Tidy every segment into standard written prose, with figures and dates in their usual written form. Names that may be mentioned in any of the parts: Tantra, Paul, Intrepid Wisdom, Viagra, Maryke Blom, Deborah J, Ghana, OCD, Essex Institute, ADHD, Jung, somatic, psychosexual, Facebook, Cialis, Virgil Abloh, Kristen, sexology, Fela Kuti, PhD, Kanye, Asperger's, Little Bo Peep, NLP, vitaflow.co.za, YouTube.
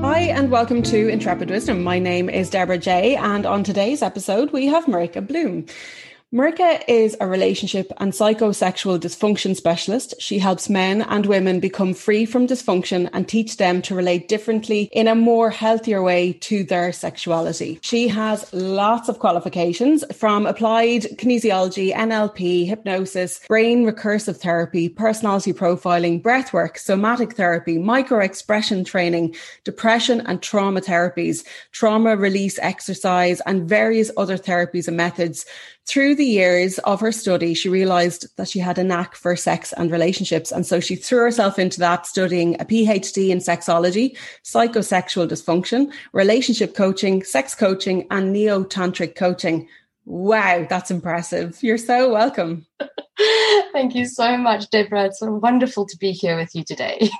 Hi and welcome to Intrepid Wisdom. My name is Deborah J, and on today's episode we have Maryke Blom. Maryke is a relationship and psychosexual dysfunction specialist. She helps men and women become free from dysfunction and teach them to relate differently in a more healthier way to their sexuality. She has lots of qualifications from applied kinesiology, NLP, hypnosis, brain recursive therapy, personality profiling, breathwork, somatic therapy, micro-expression training, depression and trauma therapies, trauma release exercise, and various other therapies and methods. Through the years of her study, she realised that she had a knack for sex and relationships. And so she threw herself into that, studying a PhD in sexology, psychosexual dysfunction, relationship coaching, sex coaching, and neo-tantric coaching. Wow, that's impressive. You're so welcome. Thank you so much, Deborah. It's so wonderful to be here with you today.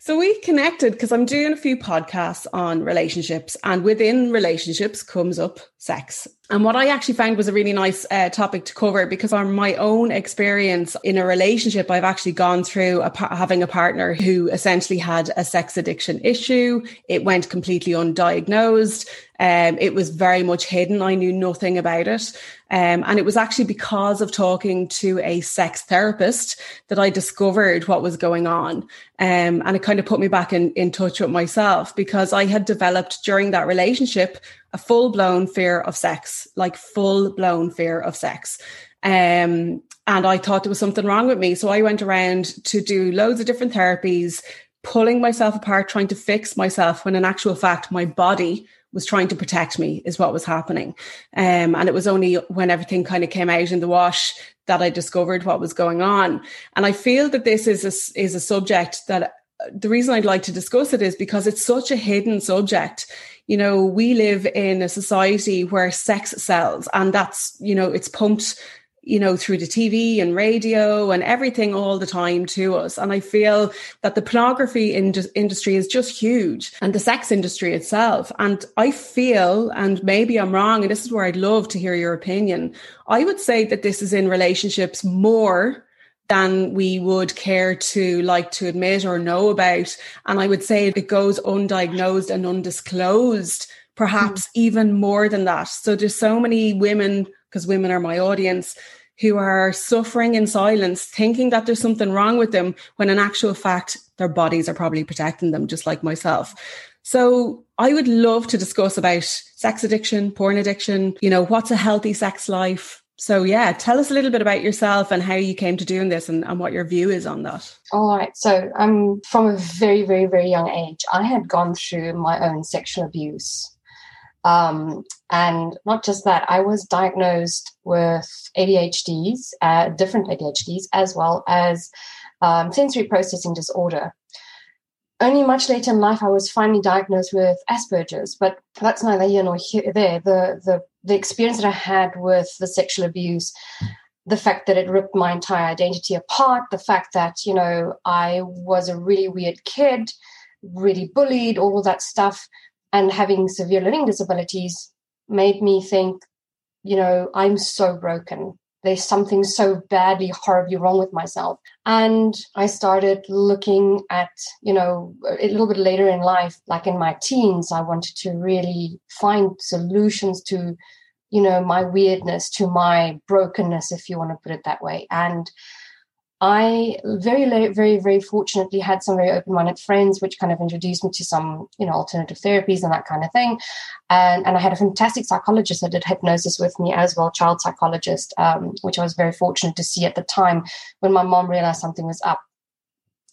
So we connected because I'm doing a few podcasts on relationships, and within relationships comes up sex. And what I actually found was a really nice topic to cover, because on my own experience in a relationship, I've actually gone through having a partner who essentially had a sex addiction issue. It went completely undiagnosed. It was very much hidden. I knew nothing about it. And it was actually because of talking to a sex therapist that I discovered what was going on. And it kind of put me back in touch with myself, because I had developed during that relationship a full-blown fear of sex, like full-blown fear of sex. And I thought there was something wrong with me. So I went around to do loads of different therapies, pulling myself apart, trying to fix myself, when in actual fact, my body was trying to protect me is what was happening. And it was only when everything kind of came out in the wash that I discovered what was going on. And I feel that this is a subject that, the reason I'd like to discuss it is because it's such a hidden subject. You know, we live in a society where sex sells, and that's, you know, it's pumped, you know, through the TV and radio and everything all the time to us. And I feel that the pornography industry is just huge, and the sex industry itself. And I feel, and maybe I'm wrong, and this is where I'd love to hear your opinion, I would say that this is in relationships more than we would care to like to admit or know about. And I would say it goes undiagnosed and undisclosed, perhaps even more than that. So there's so many women, because women are my audience, who are suffering in silence, thinking that there's something wrong with them, when in actual fact, their bodies are probably protecting them, just like myself. So I would love to discuss about sex addiction, porn addiction, you know, what's a healthy sex life? So yeah, tell us a little bit about yourself and how you came to doing this, and what your view is on that. All right. So from a very, very, very young age, I had gone through my own sexual abuse. And not just that, I was diagnosed with ADHDs, different ADHDs, as well as sensory processing disorder. Only much later in life, I was finally diagnosed with Asperger's, but that's neither here nor there. The experience that I had with the sexual abuse, the fact that it ripped my entire identity apart, the fact that, you know, I was a really weird kid, really bullied, all of that stuff. And having severe learning disabilities made me think, you know, I'm so broken. There's something so badly, horribly wrong with myself. And I started looking at, you know, a little bit later in life, like in my teens, I wanted to really find solutions to, you know, my weirdness, to my brokenness, if you want to put it that way. And I very, very, very fortunately had some very open-minded friends, which kind of introduced me to some, you know, alternative therapies and that kind of thing. And I had a fantastic psychologist that did hypnosis with me as well, child psychologist, which I was very fortunate to see at the time when my mom realized something was up.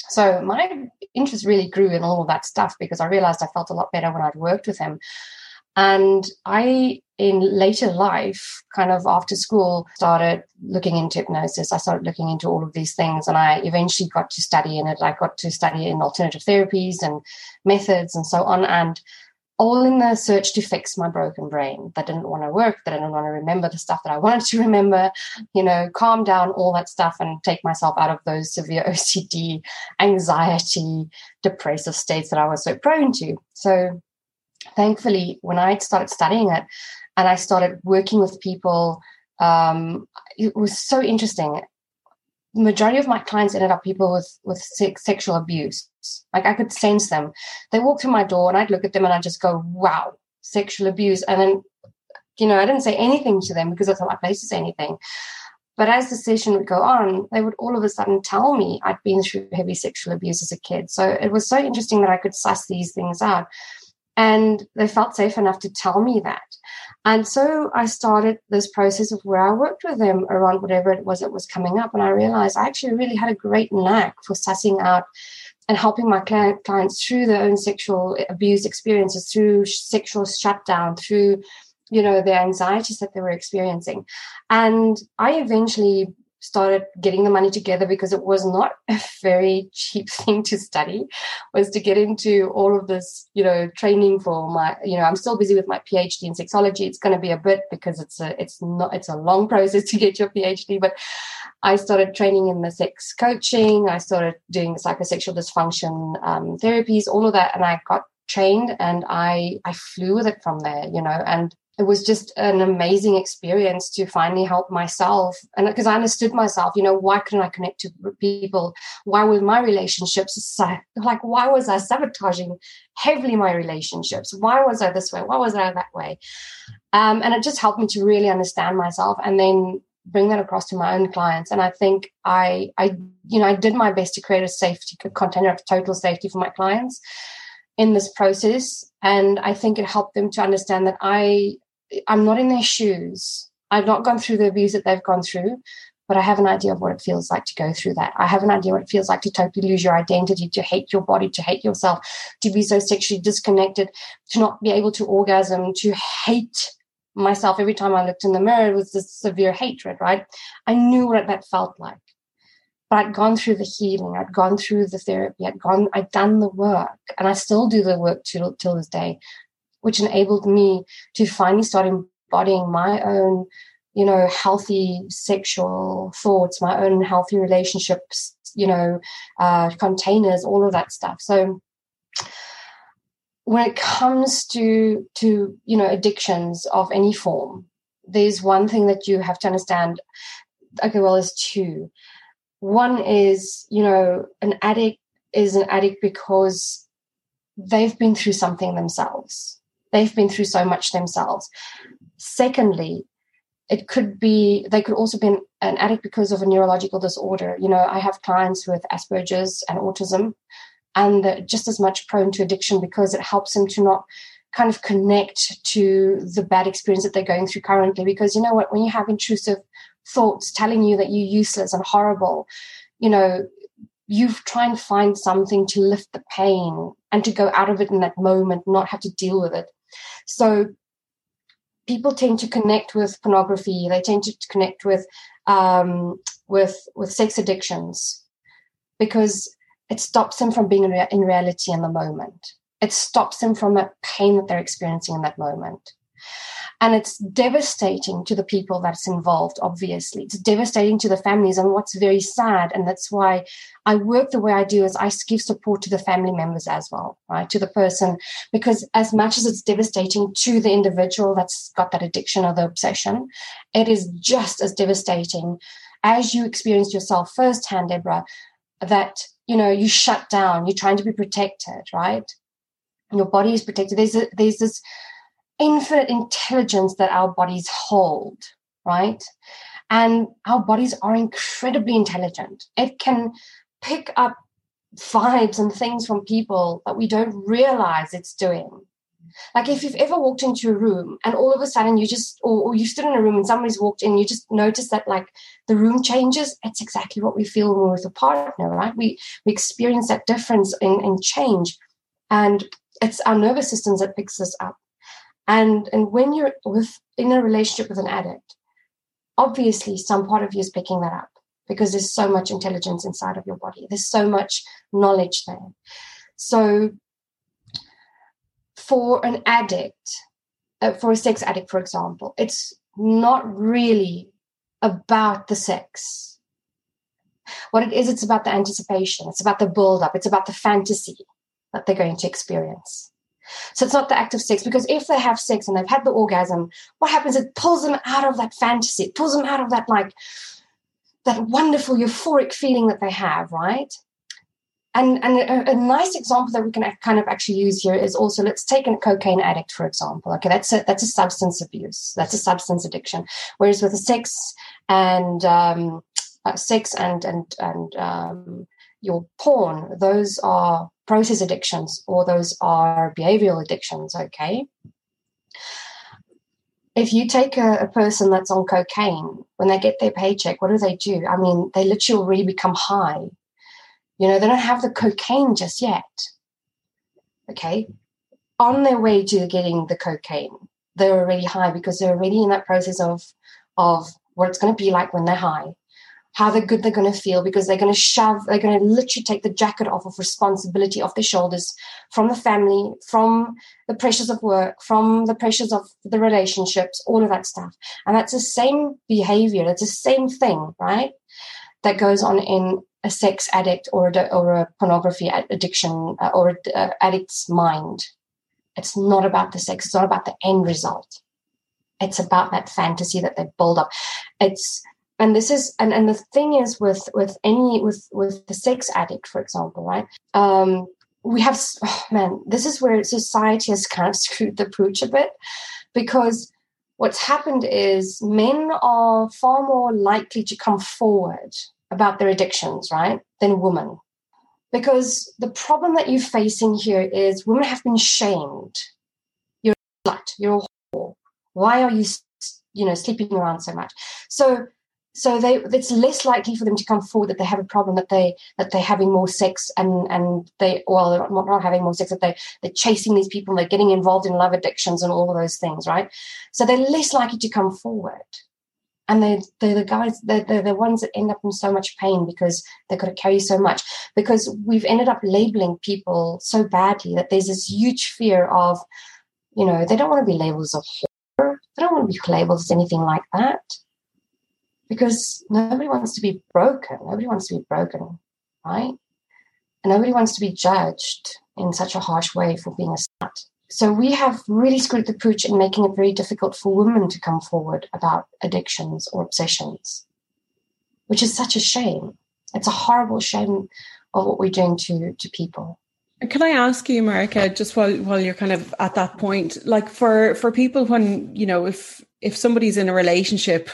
So my interest really grew in all of that stuff, because I realized I felt a lot better when I'd worked with him. And I, in later life, kind of after school, started looking into hypnosis. I started looking into all of these things, and I eventually got to study in it. I got to study in alternative therapies and methods and so on, and all in the search to fix my broken brain that didn't want to work, that I didn't want to remember the stuff that I wanted to remember, you know, calm down, all that stuff, and take myself out of those severe OCD, anxiety, depressive states that I was so prone to. So thankfully, when I started studying it and I started working with people, it was so interesting. the majority of my clients ended up people with sexual abuse. Like, I could sense them. They walked through my door and I'd look at them and I'd just go, wow, sexual abuse. And then, you know, I didn't say anything to them because that's not my place to say anything. But as the session would go on, they would all of a sudden tell me I'd been through heavy sexual abuse as a kid. So it was so interesting that I could suss these things out. And they felt safe enough to tell me that. And so I started this process of where I worked with them around whatever it was that was coming up. And I realized I actually really had a great knack for sussing out and helping my clients through their own sexual abuse experiences, through sexual shutdown, through, you know, the anxieties that they were experiencing. And I eventually started getting the money together, because it was not a very cheap thing to study, was to get into all of this, you know, training for my, you know, I'm still busy with my PhD in sexology. It's going to be a bit, because it's a long process to get your PhD, but I started training in the sex coaching. I started doing psychosexual dysfunction therapies, all of that. And I got trained and I flew with it from there, you know, and it was just an amazing experience to finally help myself. And because I understood myself, you know, why couldn't I connect to people? Why were my relationships like, why was I sabotaging heavily my relationships? Why was I this way? Why was I that way? And it just helped me to really understand myself and then bring that across to my own clients. And I think I did my best to create a container of total safety for my clients in this process. And I think it helped them to understand that I'm not in their shoes. I've not gone through the abuse that they've gone through, but I have an idea of what it feels like to go through that. I have an idea what it feels like to totally lose your identity, to hate your body, to hate yourself, to be so sexually disconnected, to not be able to orgasm, to hate myself. Every time I looked in the mirror, it was this severe hatred, right? I knew what that felt like, but I'd gone through the healing. I'd gone through the therapy. I'd done the work, and I still do the work till this day, which enabled me to finally start embodying my own, you know, healthy sexual thoughts, my own healthy relationships, you know, containers, all of that stuff. So when it comes to, you know, addictions of any form, there's one thing that you have to understand. Okay, well, there's two. One is, you know, an addict is an addict because they've been through something themselves. They've been through so much themselves. Secondly, they could also be an addict because of a neurological disorder. You know, I have clients with Asperger's and autism, and they're just as much prone to addiction because it helps them to not kind of connect to the bad experience that they're going through currently. Because you know what, when you have intrusive thoughts telling you that you're useless and horrible, you know, you've tried and find something to lift the pain and to go out of it in that moment, not have to deal with it. So people tend to connect with pornography. They tend to connect with sex addictions because it stops them from being in reality in the moment. It stops them from that pain that they're experiencing in that moment. And it's devastating to the people that's involved, obviously. It's devastating to the families, and what's very sad, and that's why I work the way I do, is I give support to the family members as well, right, to the person, because as much as it's devastating to the individual that's got that addiction or the obsession, it is just as devastating as you experienced yourself firsthand, Deborah, that, you know, you shut down, you're trying to be protected, right? Your body is protected. There's this infinite intelligence that our bodies hold, right? And our bodies are incredibly intelligent. It can pick up vibes and things from people that we don't realize it's doing. Like if you've ever walked into a room and all of a sudden you just, or you stood in a room and somebody's walked in, you just notice that like the room changes. It's exactly what we feel when we're with a partner, right? We experience that difference in change, and it's our nervous systems that picks this up. And when you're in a relationship with an addict, obviously some part of you is picking that up because there's so much intelligence inside of your body. There's so much knowledge there. So for an addict, for a sex addict, for example, it's not really about the sex. What it is, it's about the anticipation. It's about the build-up. It's about the fantasy that they're going to experience. So it's not the act of sex, because if they have sex and they've had the orgasm, what happens? It pulls them out of that fantasy. It pulls them out of that, like, that wonderful euphoric feeling that they have, right? And a nice example that we can kind of actually use here is also, let's take a cocaine addict, for example. Okay, that's a substance abuse. That's a substance addiction. Whereas with the sex and your porn, those are process addictions, or those are behavioral addictions, okay? If you take a person that's on cocaine, when they get their paycheck, what do? I mean, they literally become high. You know, they don't have the cocaine just yet, okay? On their way to getting the cocaine, they're already high, because they're already in that process of what it's going to be like when they're high, how they're good they're going to feel, because they're going to literally take the jacket off of responsibility off their shoulders, from the family, from the pressures of work, from the pressures of the relationships, all of that stuff. And that's the same behavior, that's the same thing, right, that goes on in a sex addict or a pornography addiction or an addict's mind. It's not about the sex. It's not about the end result. It's about that fantasy that they build up. And the thing is with the sex addict, for example, right? This is where society has kind of screwed the pooch a bit, because what's happened is men are far more likely to come forward about their addictions, right, than women. Because the problem that you're facing here is women have been shamed. You're a slut. You're a whore. Why are you, sleeping around so much? So it's less likely for them to come forward that they have a problem, that they're having more sex they're not having more sex, that they're chasing these people, they're getting involved in love addictions and all of those things, right? So they're less likely to come forward. And they're the guys, they're the ones that end up in so much pain, because they've got to carry so much. Because we've ended up labeling people so badly that there's this huge fear of, they don't want to be labeled as a whore. They don't want to be labeled as anything like that. Because nobody wants to be broken. Nobody wants to be broken, right? And nobody wants to be judged in such a harsh way for being a slut. So we have really screwed the pooch in making it very difficult for women to come forward about addictions or obsessions, which is such a shame. It's a horrible shame of what we're doing to people. Can I ask you, Maryke, just while you're kind of at that point, like for people when, if somebody's in a relationship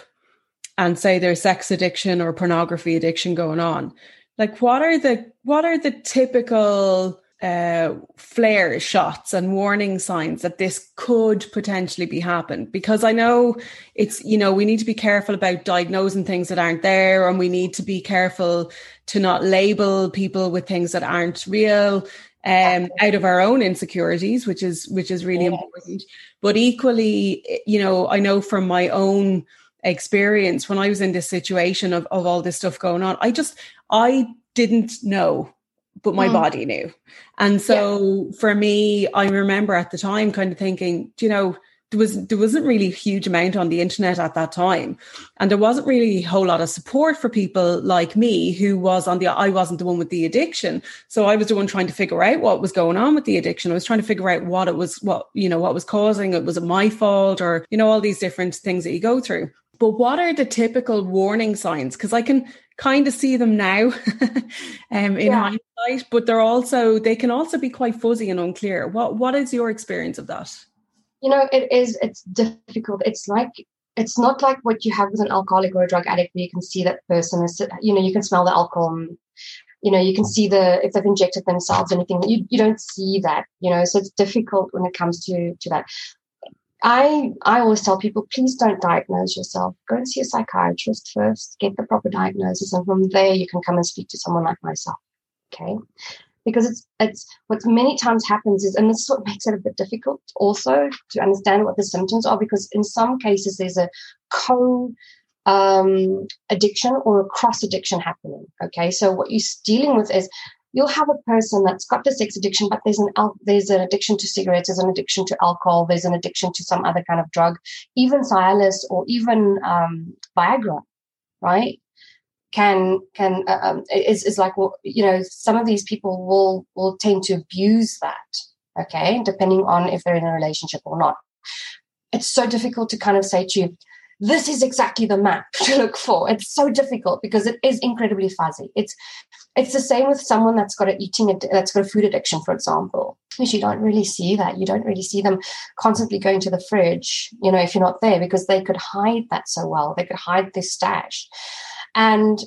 and say there's sex addiction or pornography addiction going on, like what are the typical flare shots and warning signs that this could potentially be happening? Because I know it's, we need to be careful about diagnosing things that aren't there, and we need to be careful to not label people with things that aren't real out of our own insecurities, which is really important. But equally, I know from my own experience when I was in this situation of all this stuff going on, I didn't know, but my body knew. And so for me, I remember at the time kind of thinking, there wasn't really a huge amount on the internet at that time. And there wasn't really a whole lot of support for people like me I wasn't the one with the addiction. So I was the one trying to figure out what was going on with the addiction. I was trying to figure out what was causing it. Was it my fault? Or, all these different things that you go through. But what are the typical warning signs? Because I can kind of see them now in hindsight, but they can also be quite fuzzy and unclear. What is your experience of that? It's difficult. It's not like what you have with an alcoholic or a drug addict, where you can see that person is, you can smell the alcohol, you can see if they've injected themselves, anything. You don't see that, so it's difficult when it comes to that. I always tell people, please don't diagnose yourself. Go and see a psychiatrist first, get the proper diagnosis, and from there you can come and speak to someone like myself, okay? Because it's what many times happens is, and this is what makes it a bit difficult also to understand what the symptoms are, because in some cases there's a addiction or a cross addiction happening, okay? So what you're dealing with is, you'll have a person that's got the sex addiction, but there's an addiction to cigarettes, there's an addiction to alcohol, there's an addiction to some other kind of drug, even Cialis or even Viagra, right? Is like, well, some of these people will tend to abuse that, okay, depending on if they're in a relationship or not. It's so difficult to kind of say to you, this is exactly the map to look for. It's so difficult because it is incredibly fuzzy. It's the same with someone that's got a food addiction, for example, which you don't really see that. You don't really see them constantly going to the fridge, you know, if you're not there, because they could hide that so well. They could hide their stash. And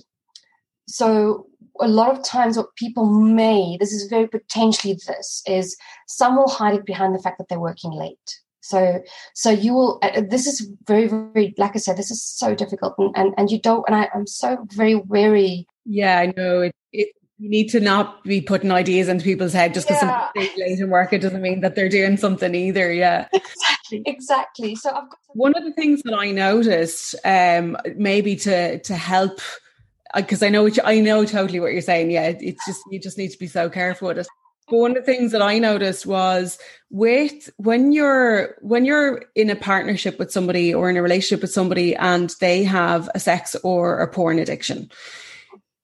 so a lot of times what people may, this is some will hide it behind the fact that they're working late. So you will, this is very, very, like I said, this is so difficult and you don't, and I'm so very wary. Yeah, I know. You need to not be putting ideas into people's head just because someone stays late in work. It doesn't mean that they're doing something either. Yeah, exactly. So I've got one of the things that I noticed, maybe to help, because I know totally what you're saying. Yeah, it's just, you just need to be so careful with it. But one of the things that I noticed was when you're in a partnership with somebody or in a relationship with somebody and they have a sex or a porn addiction,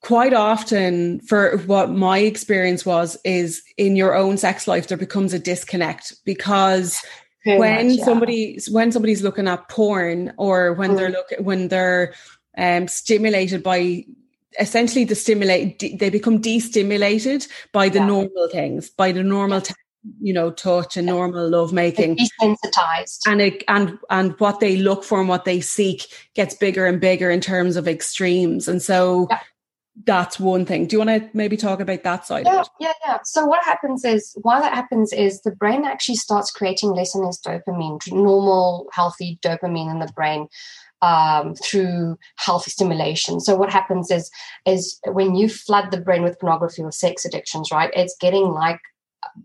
quite often, for what my experience was, is in your own sex life, there becomes a disconnect because when somebody's looking at porn or when they're stimulated by essentially they become destimulated by the normal things, by the normal touch and normal lovemaking. Desensitized. And what they look for and what they seek gets bigger and bigger in terms of extremes. And so that's one thing. Do you want to maybe talk about that side of it? Yeah. So what happens is, while that happens, is the brain actually starts creating less and less dopamine, normal, healthy dopamine in the brain, through healthy stimulation. So what happens is when you flood the brain with pornography or sex addictions, right, it's getting like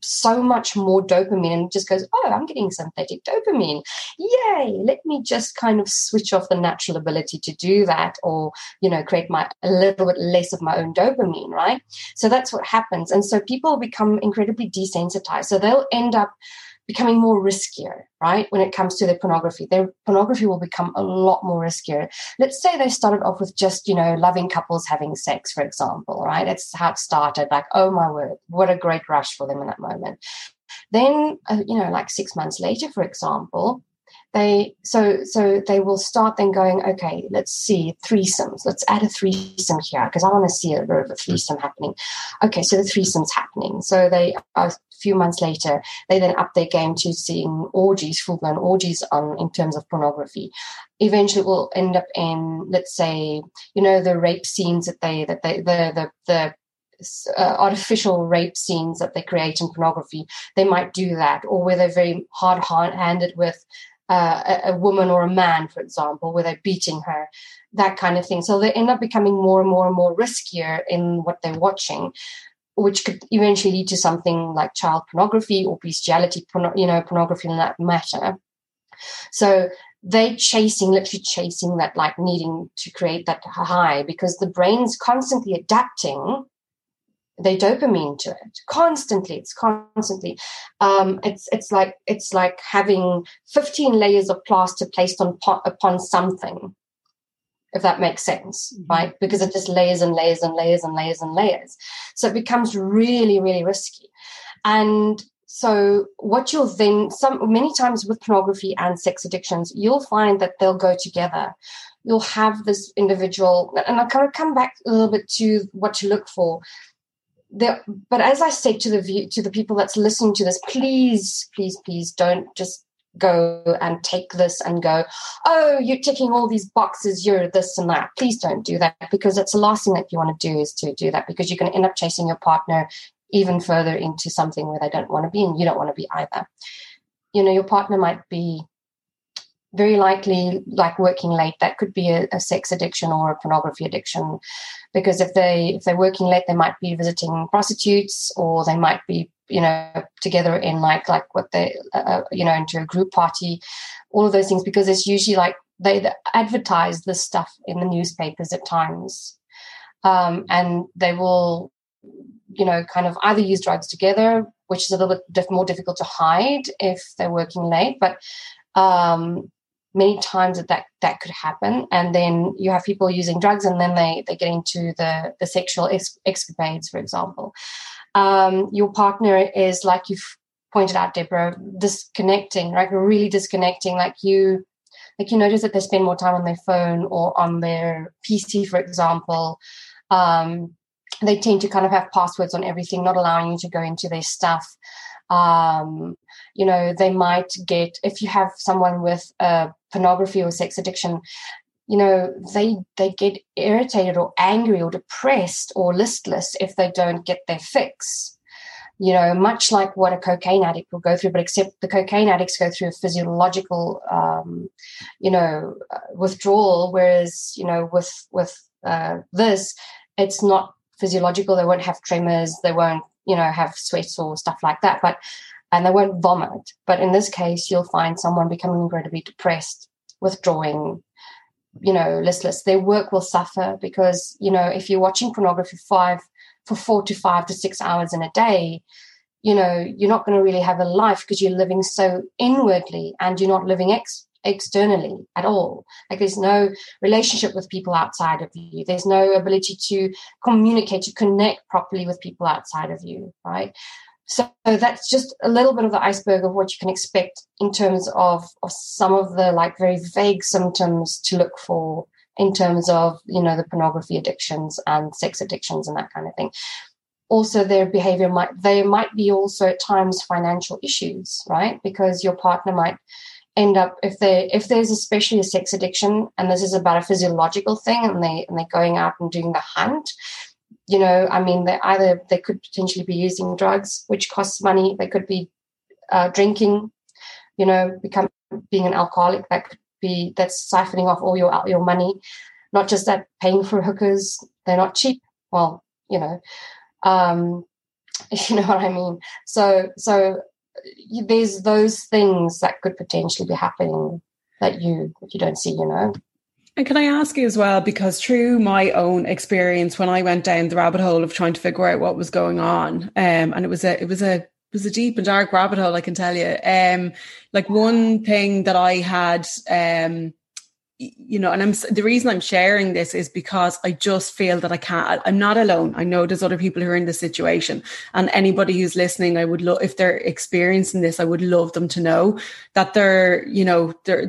so much more dopamine, and it just goes, oh, I'm getting synthetic dopamine. Yay, let me just kind of switch off the natural ability to do that, or, you know, create a little bit less of my own dopamine, right? So that's what happens. And so people become incredibly desensitized. So they'll end up becoming more riskier, right? When it comes to their pornography, will become a lot more riskier. Let's say they started off with just, you know, loving couples having sex, for example, right? That's how it started. Like, oh my word, what a great rush for them in that moment. Then, like 6 months later, for example, they will start then going, okay, let's see threesomes. Let's add a threesome here because I want to see a bit of a threesome happening. Okay, so the threesome's happening. So they are. Few months later, they then up their game to seeing orgies, full-blown orgies in terms of pornography. Eventually, we'll end up in, let's say, you know, the rape scenes that artificial rape scenes that they create in pornography. They might do that, or where they're very hard-handed with a woman or a man, for example, where they're beating her, that kind of thing. So they end up becoming more and more and more riskier in what they're watching, which could eventually lead to something like child pornography or bestiality, pornography in that matter. So they're literally chasing that, like needing to create that high, because the brain's constantly adapting their dopamine to it. Constantly. It's like having 15 layers of plaster placed upon something, if that makes sense, right? Because it just layers and layers and layers and layers and layers. So it becomes really, really risky. And so what you'll then, many times with pornography and sex addictions, you'll find that they'll go together. You'll have this individual, and I'll kind of come back a little bit to what to look for there. But as I said to the people that's listening to this, please, please, please don't just go and take this and go, oh, you're ticking all these boxes, you're this and that. Please don't do that, because that's the last thing that you want to do, is to do that, because you're going to end up chasing your partner even further into something where they don't want to be, and you don't want to be either. You know, your partner might be very likely like working late. That could be a sex addiction or a pornography addiction, because if they're working late, they might be visiting prostitutes, or they might be, you know, together in like what they, into a group party, all of those things, because it's usually like they advertise this stuff in the newspapers at times. And they will, you know, kind of either use drugs together, which is a little bit more difficult to hide if they're working late, but many times that could happen. And then you have people using drugs, and then they get into the sexual escapades, for example. Your partner is, like you've pointed out, Deborah, disconnecting, like really disconnecting. Like you, Like you notice that they spend more time on their phone or on their PC, for example. They tend to kind of have passwords on everything, not allowing you to go into their stuff. You know, they might get, if you have someone with pornography or sex addiction, you know, they get irritated or angry or depressed or listless if they don't get their fix. You know, much like what a cocaine addict will go through, but except the cocaine addicts go through a physiological, you know, withdrawal, whereas, you know, with this, it's not physiological. They won't have tremors. They won't, you know, have sweats or stuff like that, but, and they won't vomit. But in this case, you'll find someone becoming incredibly depressed, withdrawing, you know, listless. Their work will suffer because, you know, if you're watching pornography for 4 to 5 to 6 hours in a day, you know, you're not going to really have a life because you're living so inwardly and you're not living externally at all. Like there's no relationship with people outside of you. There's no ability to communicate, to connect properly with people outside of you, right? So that's just a little bit of the iceberg of what you can expect in terms of some of the like very vague symptoms to look for in terms of, you know, the pornography addictions and sex addictions and that kind of thing. Also, their behavior might be also at times financial issues, right? Because your partner might end up, if there's especially a sex addiction, and this is about a physiological thing, and they're going out and doing the hunt. You know, I mean, they could potentially be using drugs, which costs money. They could be drinking, you know, being an alcoholic. That could be, that's siphoning off all your money. Not just that, paying for hookers. They're not cheap. Well, you know, if you know what I mean. So there's those things that could potentially be happening that you don't see, you know. And can I ask you as well, because through my own experience, when I went down the rabbit hole of trying to figure out what was going on, and it was a deep and dark rabbit hole, I can tell you. Like one thing that I had, you know, and the reason I'm sharing this is because I just feel that I'm not alone. I know there's other people who are in this situation, and anybody who's listening, I would love, if they're experiencing this, I would love them to know that there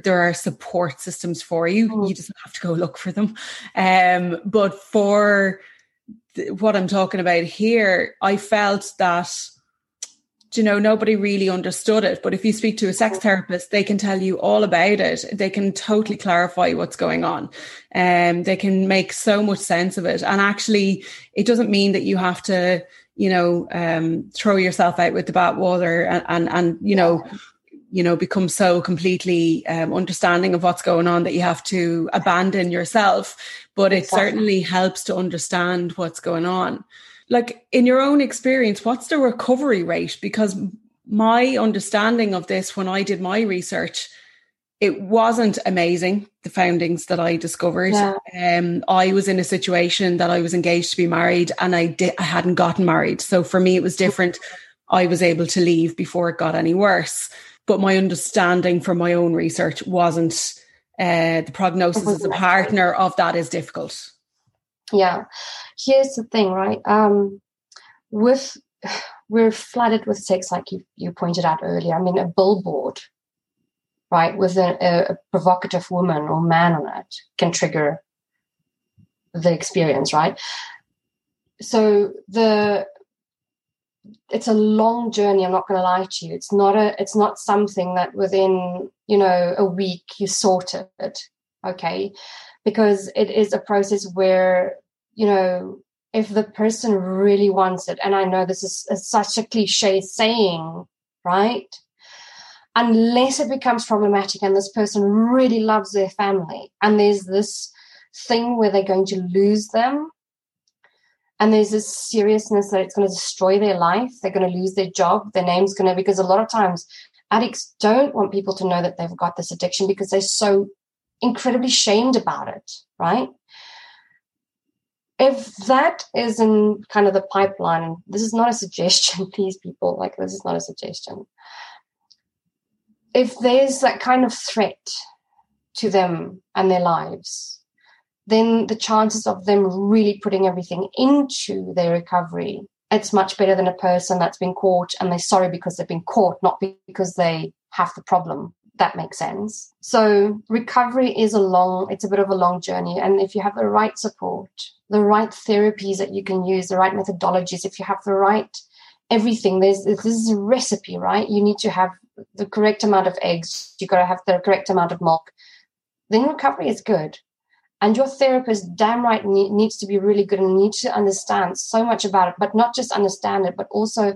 are support systems for you. Oh. You just have to go look for them. But for what I'm talking about here, I felt that, you know, nobody really understood it. But if you speak to a sex therapist, they can tell you all about it. They can totally clarify what's going on. They can make so much sense of it. And actually, it doesn't mean that you have to, you know, throw yourself out with the bathwater and you know, become so completely understanding of what's going on that you have to abandon yourself. But it certainly helps to understand what's going on. Like in your own experience, what's the recovery rate? Because my understanding of this, when I did my research, it wasn't amazing, the findings that I discovered. Yeah. I was in a situation that I was engaged to be married, and I hadn't gotten married. So for me, it was different. I was able to leave before it got any worse. But my understanding from my own research wasn't, the prognosis as a partner of that is difficult. Yeah, here's the thing, right? We're flooded with sex, like you pointed out earlier. I mean, a billboard, right, with a provocative woman or man on it can trigger the experience, right? So it's a long journey. I'm not going to lie to you. It's not something that within, you know, a week you sort it. Okay. Because it is a process where, you know, if the person really wants it, and I know this is such a cliche saying, right? Unless it becomes problematic and this person really loves their family and there's this thing where they're going to lose them and there's this seriousness that it's going to destroy their life, they're going to lose their job, their name's going to, because a lot of times addicts don't want people to know that they've got this addiction because they're so incredibly shamed about it, right? If that is in kind of the pipeline, this is not a suggestion, please, people, like this is not a suggestion. If there's that kind of threat to them and their lives, then the chances of them really putting everything into their recovery, it's much better than a person that's been caught and they're sorry because they've been caught, not because they have the problem, that makes sense. So recovery is it's a bit of a long journey. And if you have the right support, the right therapies that you can use, the right methodologies, if you have the right everything, this is a recipe, right? You need to have the correct amount of eggs. You've got to have the correct amount of milk. Then recovery is good. And your therapist, damn right, needs to be really good and needs to understand so much about it, but not just understand it, but also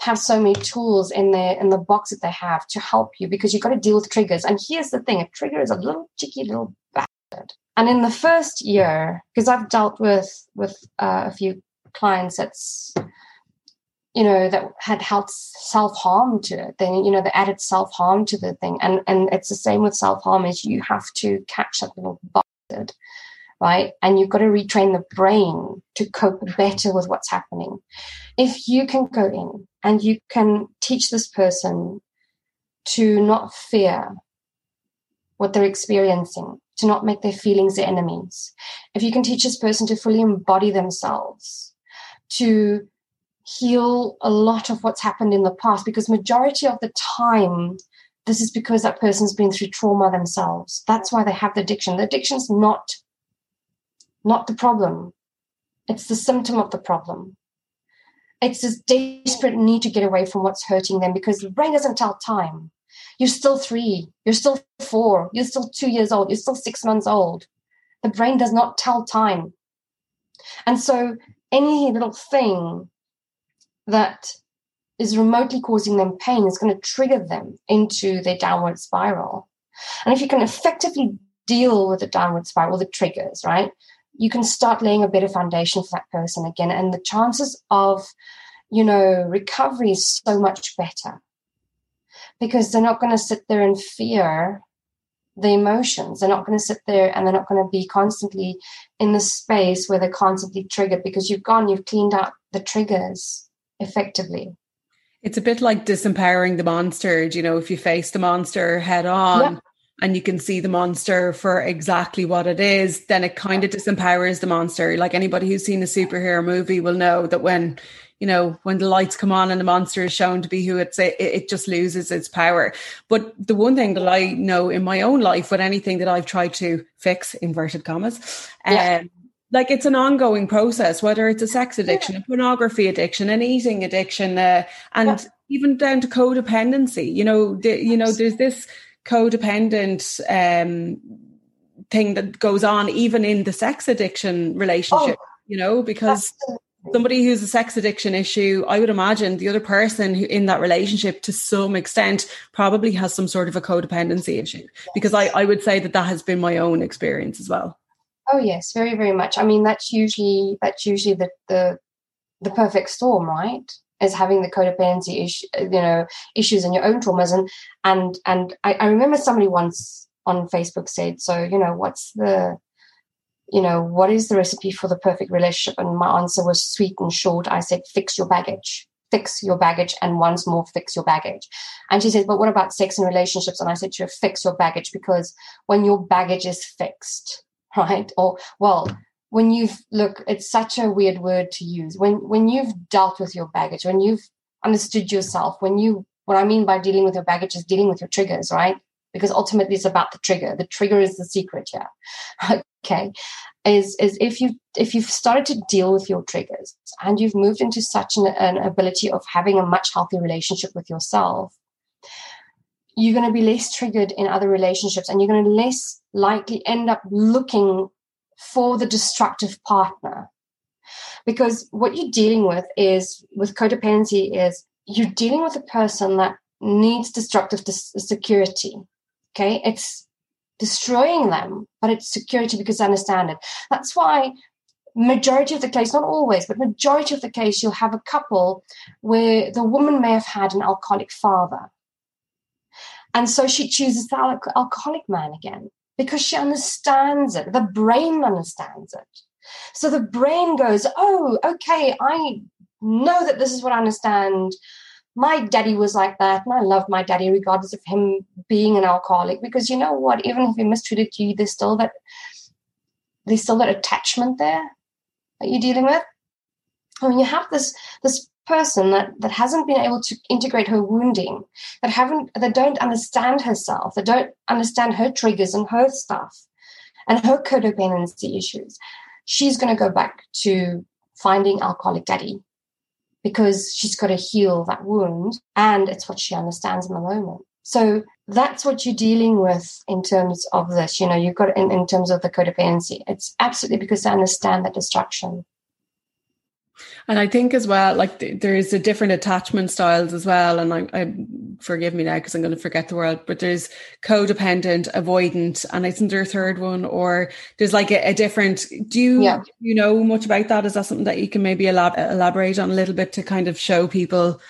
have so many tools in the box that they have to help you, because you've got to deal with triggers. And here's the thing, a trigger is a little cheeky little bastard. And in the first year, because I've dealt with a few clients that's, you know, that had helped self-harm to it. Then, you know, they added self-harm to the thing. And it's the same with self-harm, is you have to catch that little bastard, right? And you've got to retrain the brain to cope better with what's happening. If you can go in and you can teach this person to not fear what they're experiencing, to not make their feelings their enemies, if you can teach this person to fully embody themselves, to heal a lot of what's happened in the past, because majority of the time, this is because that person's been through trauma themselves. That's why they have the addiction. The addiction's not the problem. It's the symptom of the problem. It's this desperate need to get away from what's hurting them, because the brain doesn't tell time. You're still 3, you're still 4, you're still 2 years old, you're still 6 months old. The brain does not tell time. And so any little thing that is remotely causing them pain is going to trigger them into their downward spiral. And if you can effectively deal with the downward spiral, the triggers, right, you can start laying a better foundation for that person again. And the chances of, you know, recovery is so much better, because they're not going to sit there and fear the emotions. They're not going to sit there and they're not going to be constantly in the space where they're constantly triggered, because you've cleaned out the triggers effectively. It's a bit like disempowering the monster. You know, if you face the monster head on, yep, and you can see the monster for exactly what it is, then it kind of disempowers the monster. Like, anybody who's seen a superhero movie will know that when, you know, when the lights come on and the monster is shown to be who it just loses its power. But the one thing that I know in my own life, with anything that I've tried to fix, inverted commas, yeah, like, it's an ongoing process, whether it's a sex addiction, a pornography addiction, an eating addiction, and even down to codependency. You know, there's this codependent thing that goes on even in the sex addiction relationship, you know, because somebody who's a sex addiction issue, I would imagine the other person who in that relationship to some extent probably has some sort of a codependency issue, because I would say that has been my own experience as well. Oh yes, very, very much. I mean, that's usually the perfect storm, right? Is having the codependency issue, you know, issues and your own traumas. And I remember somebody once on Facebook said, so, you know, what is the recipe for the perfect relationship? And my answer was sweet and short. I said, fix your baggage, and once more, fix your baggage. And she said, but what about sex and relationships? And I said to her, fix your baggage, because when your baggage is fixed, right? Or, well, when it's such a weird word to use. When you've dealt with your baggage, when you've understood yourself, what I mean by dealing with your baggage is dealing with your triggers, right? Because ultimately it's about the trigger. The trigger is the secret, yeah. Okay. Is if you've started to deal with your triggers and you've moved into such an ability of having a much healthy relationship with yourself, you're going to be less triggered in other relationships, and you're going to less likely end up looking for the destructive partner. Because what you're dealing with you're dealing with a person that needs destructive security. Okay, it's destroying them, but it's security because they understand it. That's why majority of the case, not always, but majority of the case, you'll have a couple where the woman may have had an alcoholic father. And so she chooses the alcoholic man again, because she understands it. The brain understands it. So the brain goes, oh, okay, I know that this is what I understand. My daddy was like that, and I love my daddy regardless of him being an alcoholic, because you know what? Even if he mistreated you, there's still that attachment there that you're dealing with. When you have this person that hasn't been able to integrate her wounding, that don't understand herself, that don't understand her triggers and her stuff and her codependency issues, she's going to go back to finding alcoholic daddy because she's got to heal that wound, and it's what she understands in the moment. So that's what you're dealing with in terms of this. You know, you've got in terms of the codependency. It's absolutely because they understand that destruction. And I think as well, like there's a different attachment styles as well. And I forgive me now because I'm going to forget the word, but there's codependent, avoidant, and isn't there a third one? Or there's like a different. Do you know much about that? Is that something that you can maybe elaborate on a little bit to kind of show people?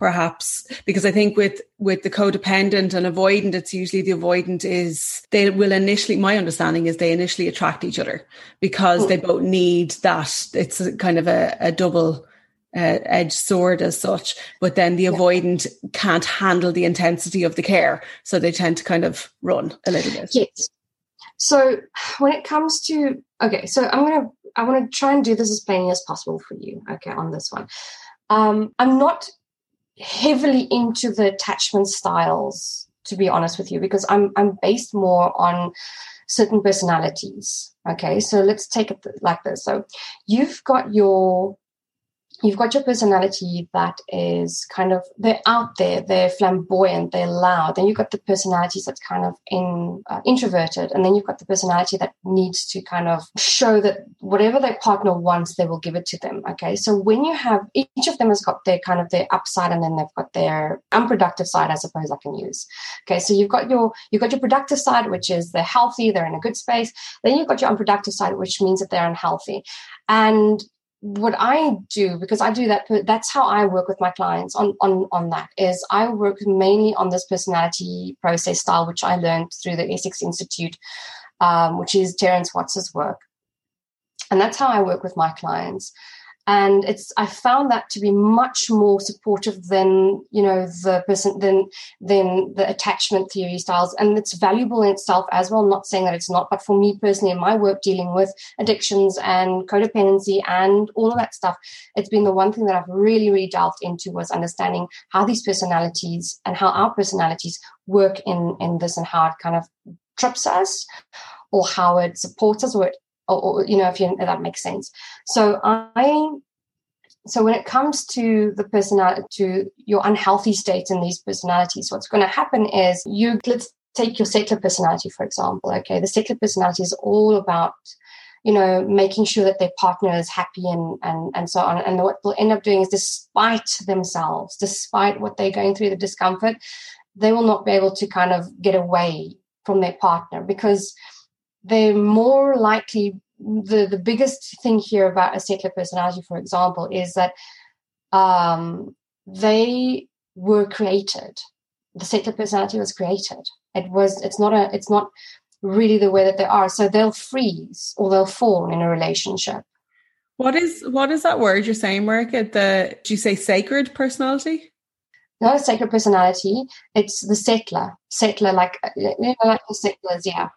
Perhaps, because I think with the codependent and avoidant, it's usually the avoidant is my understanding is they initially attract each other because they both need that. It's kind of a double edged sword as such. But then the avoidant can't handle the intensity of the care. So they tend to kind of run a little bit. Yes. So when it comes to, I want to try and do this as plainly as possible for you. Okay. On this one. I'm not heavily into the attachment styles, to be honest with you, because I'm based more on certain personalities. Okay, so let's take it like this. So you've got your personality that is kind of, they're out there, they're flamboyant, they're loud. Then you've got the personalities that's kind of introverted. And then you've got the personality that needs to kind of show that whatever their partner wants, they will give it to them. Okay. So when you have, each of them has got their kind of their upside, and then they've got their unproductive side, I suppose I can use. Okay. So you've got your productive side, which is they're healthy, they're in a good space. Then you've got your unproductive side, which means that they're unhealthy. And what I do, because I do that, that's how I work with my clients on that, is I work mainly on this personality process style, which I learned through the Essex Institute, which is Terence Watts's work. And that's how I work with my clients. And I found that to be much more supportive than, you know, the person, than the attachment theory styles. And it's valuable in itself as well. I'm not saying that it's not, but for me personally, in my work dealing with addictions and codependency and all of that stuff, it's been the one thing that I've really, really delved into, was understanding how these personalities and how our personalities work in this, and how it kind of trips us, or how it supports us, or it, or, you know, if that makes sense. So when it comes to the personality, to your unhealthy state in these personalities, what's going to happen is let's take your secular personality, for example. Okay. The secular personality is all about, you know, making sure that their partner is happy and so on. And what they'll end up doing is, despite themselves, despite what they're going through, the discomfort, they will not be able to kind of get away from their partner, because they're more likely, the biggest thing here about a secular personality, for example, is that they were created. The secular personality was created. It's not really the way that they are. So they'll freeze or they'll fawn in a relationship. What is that word you're saying, Maryke? Did you say sacred personality? Not a sacred personality. It's the settler, like the settlers, yeah.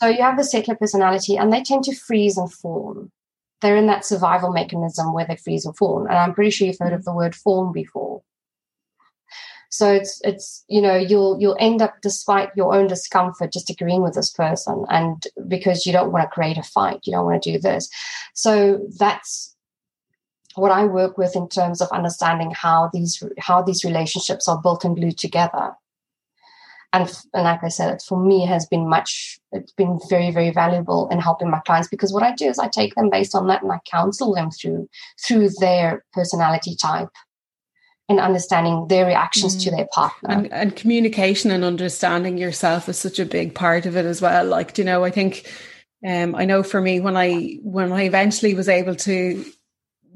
So you have the secular personality, and they tend to freeze and fawn. They're in that survival mechanism where they freeze or fawn. And I'm pretty sure you've heard of the word fawn before. So it's you know, you'll end up, despite your own discomfort, just agreeing with this person, and because you don't want to create a fight, you don't want to do this. So that's what I work with in terms of understanding how these relationships are built and glued together. And like I said, for me it's been very, very valuable in helping my clients, because what I do is I take them based on that, and I counsel them through their personality type and understanding their reactions to their partner. And communication and understanding yourself is such a big part of it as well. Like, you know, I think, I know for me, when I eventually was able to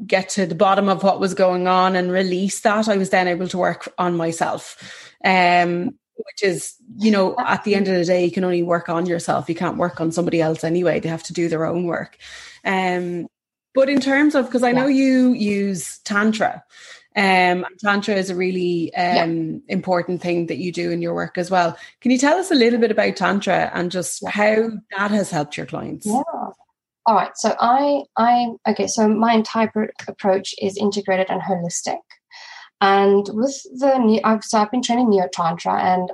get to the bottom of what was going on and release that, I was then able to work on myself. Which is, you know, at the end of the day, you can only work on yourself. You can't work on somebody else anyway. They have to do their own work. But in terms of, because I know you use Tantra. Tantra is a really important thing that you do in your work as well. Can you tell us a little bit about Tantra and just how that has helped your clients? Yeah. All right. So So my entire approach is integrated and holistic. And with I've been training Neo Tantra, and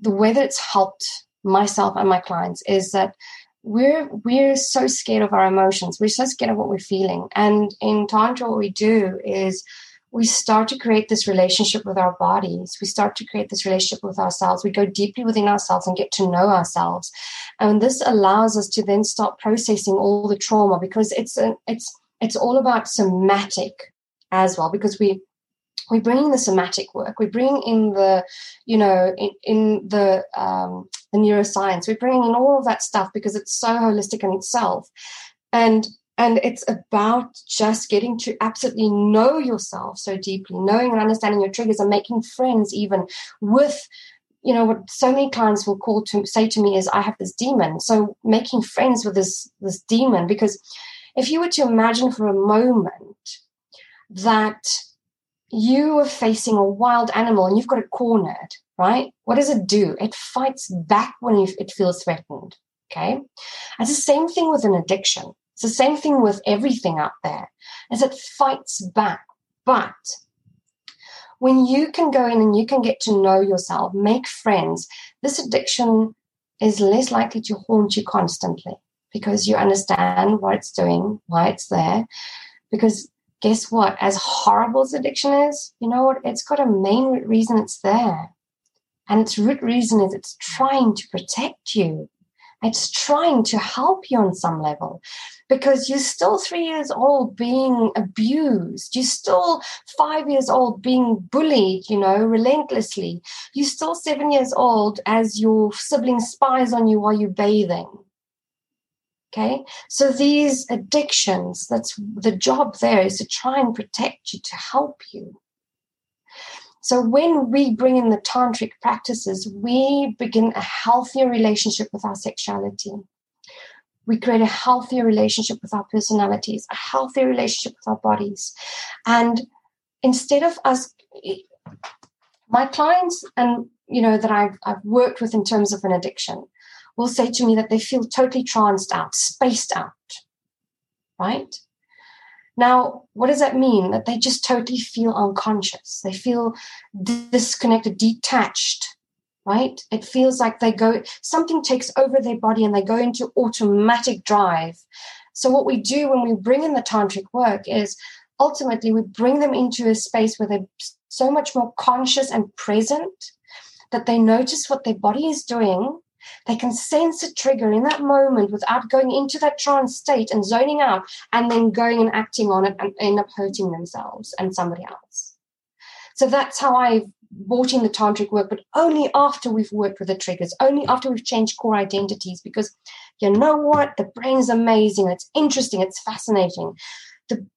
the way that it's helped myself and my clients is that we're so scared of our emotions. We're so scared of what we're feeling. And in Tantra, what we do is we start to create this relationship with our bodies. We start to create this relationship with ourselves. We go deeply within ourselves and get to know ourselves. And this allows us to then start processing all the trauma, because it's all about somatic as well, because we bring in the somatic work. We bring in the neuroscience. We bring in all of that stuff because it's so holistic in itself. And it's about just getting to absolutely know yourself so deeply, knowing and understanding your triggers, and making friends even with, you know, what so many clients will say to me is, I have this demon. So making friends with this demon, because if you were to imagine for a moment that you are facing a wild animal and you've got it cornered, right? What does it do? It fights back when it feels threatened, okay? It's the same thing with an addiction. It's the same thing with everything out there, as it fights back. But when you can go in and you can get to know yourself, make friends, this addiction is less likely to haunt you constantly, because you understand what it's doing, why it's there. Because guess what? As horrible as addiction is, you know what? It's got a main root reason it's there. And its root reason is it's trying to protect you. It's trying to help you on some level, because you're still 3 years old being abused. You're still 5 years old being bullied, you know, relentlessly. You're still 7 years old as your sibling spies on you while you're bathing. Okay. So these addictions, that's the job there, is to try and protect you, to help you. So when we bring in the tantric practices, we begin a healthier relationship with our sexuality. We create a healthier relationship with our personalities, a healthier relationship with our bodies. And instead of us, my clients and, you know, that I've worked with in terms of an addiction will say to me that they feel totally tranced out, spaced out, right? Now, what does that mean? That they just totally feel unconscious. They feel disconnected, detached, right? It feels like something takes over their body and they go into automatic drive. So what we do when we bring in the tantric work is ultimately we bring them into a space where they're so much more conscious and present that they notice what their body is doing. They can sense a trigger in that moment without going into that trance state and zoning out and then going and acting on it and end up hurting themselves and somebody else. So that's how I've brought in the tantric work, but only after we've worked with the triggers, only after we've changed core identities, because you know what? The brain's amazing. It's interesting. It's fascinating.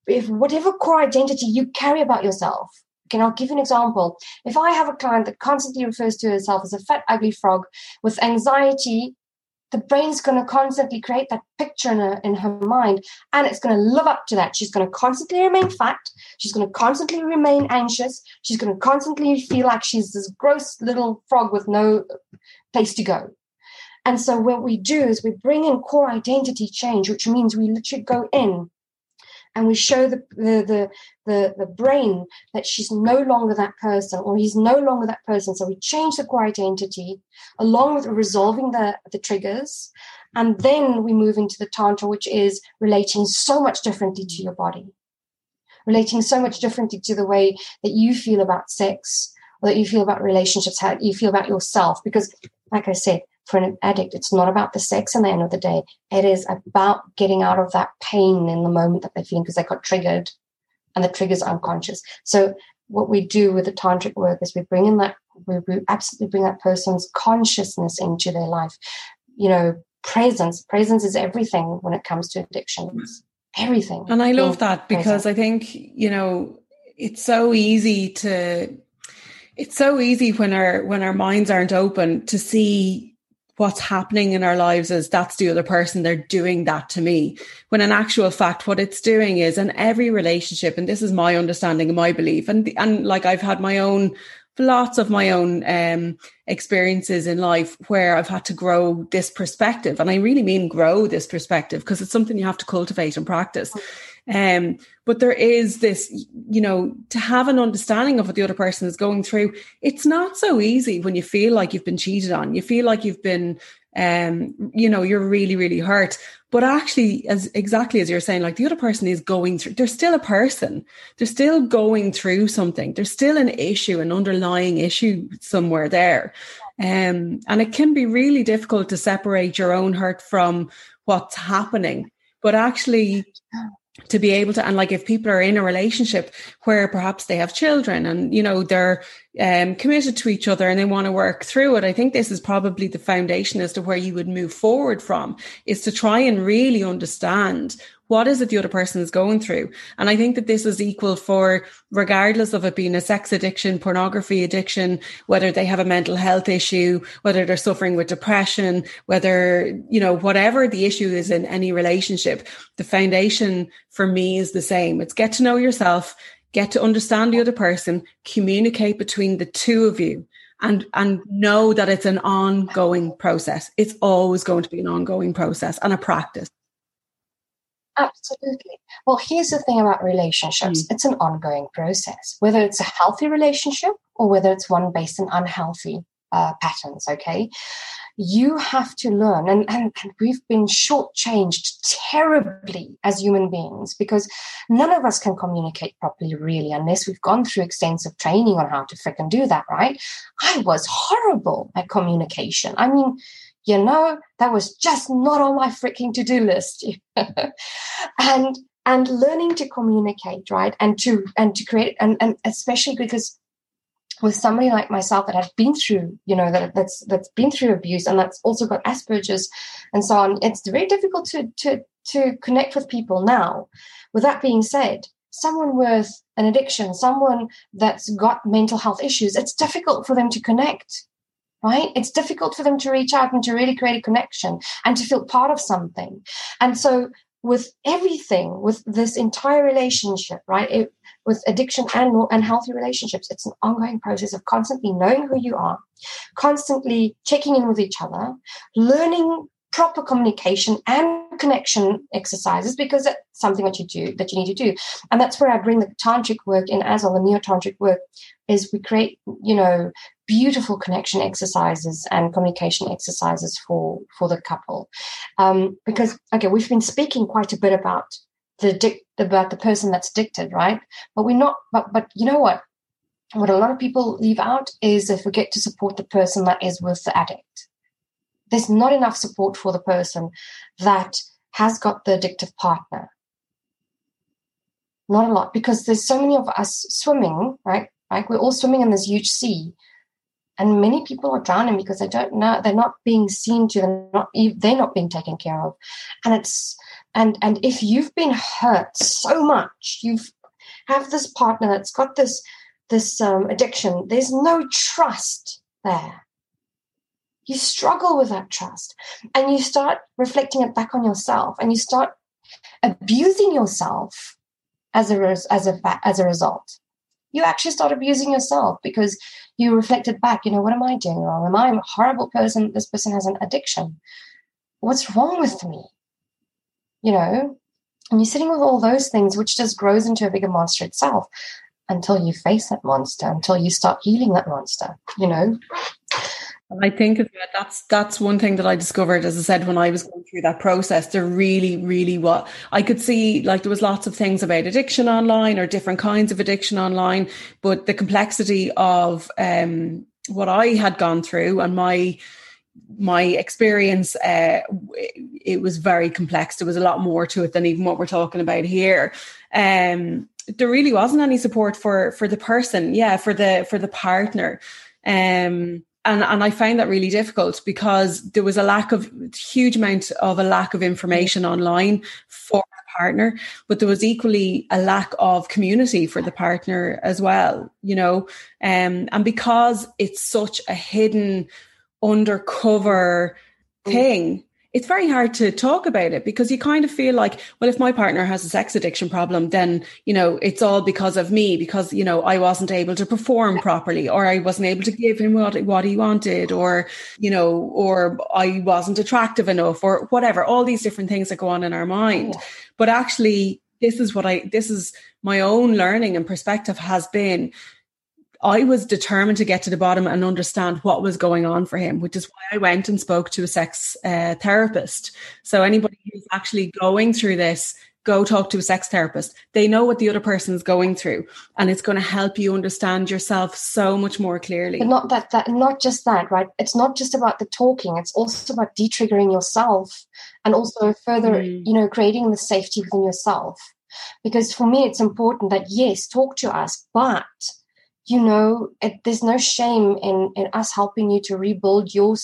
If whatever core identity you carry about yourself, okay, I'll give you an example. If I have a client that constantly refers to herself as a fat, ugly frog with anxiety, the brain's going to constantly create that picture in her mind, and it's going to live up to that. She's going to constantly remain fat. She's going to constantly remain anxious. She's going to constantly feel like she's this gross little frog with no place to go. And so what we do is we bring in core identity change, which means we literally go in and we show the brain that she's no longer that person, or he's no longer that person. So we change the core identity along with resolving the triggers. And then we move into the tantra, which is relating so much differently to your body, relating so much differently to the way that you feel about sex, or that you feel about relationships, how you feel about yourself. Because like I said, for an addict, it's not about the sex in the end of the day. It is about getting out of that pain in the moment that they're feeling because they got triggered, and the trigger's unconscious. So what we do with the tantric work is we bring in that, we absolutely bring that person's consciousness into their life. You know, presence. Presence is everything when it comes to addictions. Everything. And I love that, because present. I think, you know, it's so easy when our minds aren't open to see what's happening in our lives is that's the other person, they're doing that to me. When in actual fact, what it's doing is in every relationship, and this is my understanding and my belief, and like I've had my own lots of my own experiences in life where I've had to grow this perspective. And I really mean grow this perspective, because it's something you have to cultivate and practice. But there is this, you know, to have an understanding of what the other person is going through. It's not so easy when you feel like you've been cheated on, you feel like you've been, you know, you're really, really hurt. But actually, as exactly as you're saying, like, the other person is going through, they're still a person, they're still going through something, there's still an issue, an underlying issue somewhere there. And it can be really difficult to separate your own hurt from what's happening. But actually, to be able to, and like, if people are in a relationship where perhaps they have children and, you know, they're committed to each other and they want to work through it, I think this is probably the foundation as to where you would move forward from, is to try and really understand what is it the other person is going through. And I think that this is equal for, regardless of it being a sex addiction, pornography addiction, whether they have a mental health issue, whether they're suffering with depression, whether, you know, whatever the issue is in any relationship, the foundation for me is the same. It's get to know yourself, get to understand the other person, communicate between the two of you, and know that it's an ongoing process. It's always going to be an ongoing process and a practice. Absolutely. Well, here's the thing about relationships. It's an ongoing process, whether it's a healthy relationship or whether it's one based on unhealthy patterns. Okay. You have to learn, and we've been shortchanged terribly as human beings, because none of us can communicate properly, really, unless we've gone through extensive training on how to freaking do that, right? I was horrible at communication. I mean, you know, that was just not on my freaking to-do list. and learning to communicate, right? And to create, and especially because with somebody like myself that had been through, you know, that's been through abuse and that's also got Asperger's and so on, it's very difficult to connect with people now. With that being said, someone with an addiction, someone that's got mental health issues, it's difficult for them to connect. Right? It's difficult for them to reach out and to really create a connection and to feel part of something. And so with everything, with this entire relationship, right, with addiction and healthy relationships, it's an ongoing process of constantly knowing who you are, constantly checking in with each other, learning proper communication and connection exercises, because that's something that you need to do. And that's where I bring the tantric work in as well, the neo-tantric work, is we create, you know, beautiful connection exercises and communication exercises for the couple. Because, okay, we've been speaking quite a bit about the person that's addicted, right? But we're not, but you know what a lot of people leave out is they forget to support the person that is with the addict. There's not enough support for the person that has got the addictive partner. Not a lot, because there's so many of us swimming, right? Like, we're all swimming in this huge sea, and many people are drowning because they don't know, they're not being seen to, they're not being taken care of. And it's and if you've been hurt so much, you have this partner that's got this addiction, there's no trust there. You struggle with that trust, and you start reflecting it back on yourself, and you start abusing yourself as a result. You actually start abusing yourself because you reflected back, you know, what am I doing wrong? Am I a horrible person? This person has an addiction. What's wrong with me? You know, and you're sitting with all those things, which just grows into a bigger monster itself until you face that monster, until you start healing that monster, you know. I think that's one thing that I discovered, as I said, when I was going through that process. There really, really was, I could see, like, there was lots of things about addiction online or different kinds of addiction online, but the complexity of what I had gone through and my experience, it was very complex. There was a lot more to it than even what we're talking about here. There really wasn't any support for the person, for the partner. And I found that really difficult, because there was a huge amount of information online for the partner, but there was equally a lack of community for the partner as well, you know. And because it's such a hidden, undercover thing, it's very hard to talk about it because you kind of feel like, well, if my partner has a sex addiction problem, then, you know, it's all because of me, because, you know, I wasn't able to perform properly, or I wasn't able to give him what he wanted, or, you know, or I wasn't attractive enough, or whatever, all these different things that go on in our mind. But actually, this is my own learning and perspective has been, I was determined to get to the bottom and understand what was going on for him, which is why I went and spoke to a sex therapist. So anybody who's actually going through this, go talk to a sex therapist. They know what the other person's going through, and it's going to help you understand yourself so much more clearly. But not just that, right? It's not just about the talking. It's also about detriggering yourself and also further, you know, creating the safety within yourself. Because for me, it's important that, yes, talk to us, but you know, there's no shame in us helping you to rebuild your